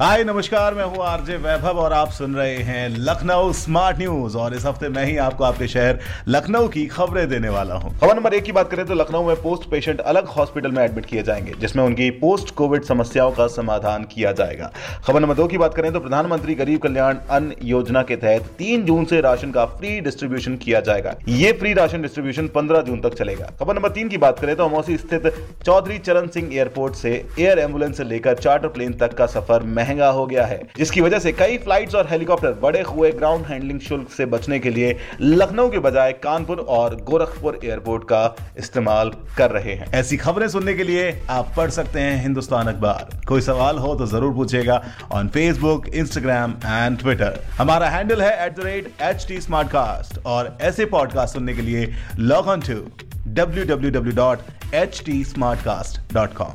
हाय नमस्कार, मैं हूँ आरजे वैभव और आप सुन रहे हैं लखनऊ स्मार्ट न्यूज। और इस हफ्ते मैं ही आपको आपके शहर लखनऊ की खबरें देने वाला हूँ। खबर नंबर 1 की बात करें तो लखनऊ में पोस्ट पेशेंट अलग हॉस्पिटल में एडमिट किए जाएंगे, जिसमें उनकी पोस्ट कोविड समस्याओं का समाधान किया जाएगा। खबर नंबर 2 की बात करें तो प्रधानमंत्री गरीब कल्याण अन्न योजना के तहत 3 जून से राशन का फ्री डिस्ट्रीब्यूशन किया जाएगा। ये फ्री राशन डिस्ट्रीब्यूशन 15 जून तक चलेगा। खबर नंबर 3 की बात करें तो अमौसी स्थित चौधरी चरण सिंह एयरपोर्ट से एयर एम्बुलेंस से लेकर चार्टर प्लेन तक का सफर महंगा हो गया है, जिसकी वजह से कई फ्लाइट्स और हेलीकॉप्टर बढ़े हुए ग्राउंड हैंडलिंग शुल्क से बचने के लिए लखनऊ के बजाय कानपुर और गोरखपुर एयरपोर्ट का इस्तेमाल कर रहे हैं। ऐसी खबरें सुनने के लिए आप पढ़ सकते हैं हिंदुस्तान अखबार। कोई सवाल हो तो जरूर पूछेगा on Facebook, Instagram and Twitter. हमारा हैंडल है @HT SmartCast और ऐसे पॉडकास्ट सुनने के लिए लॉग ऑन टू www.htsmartcast.com।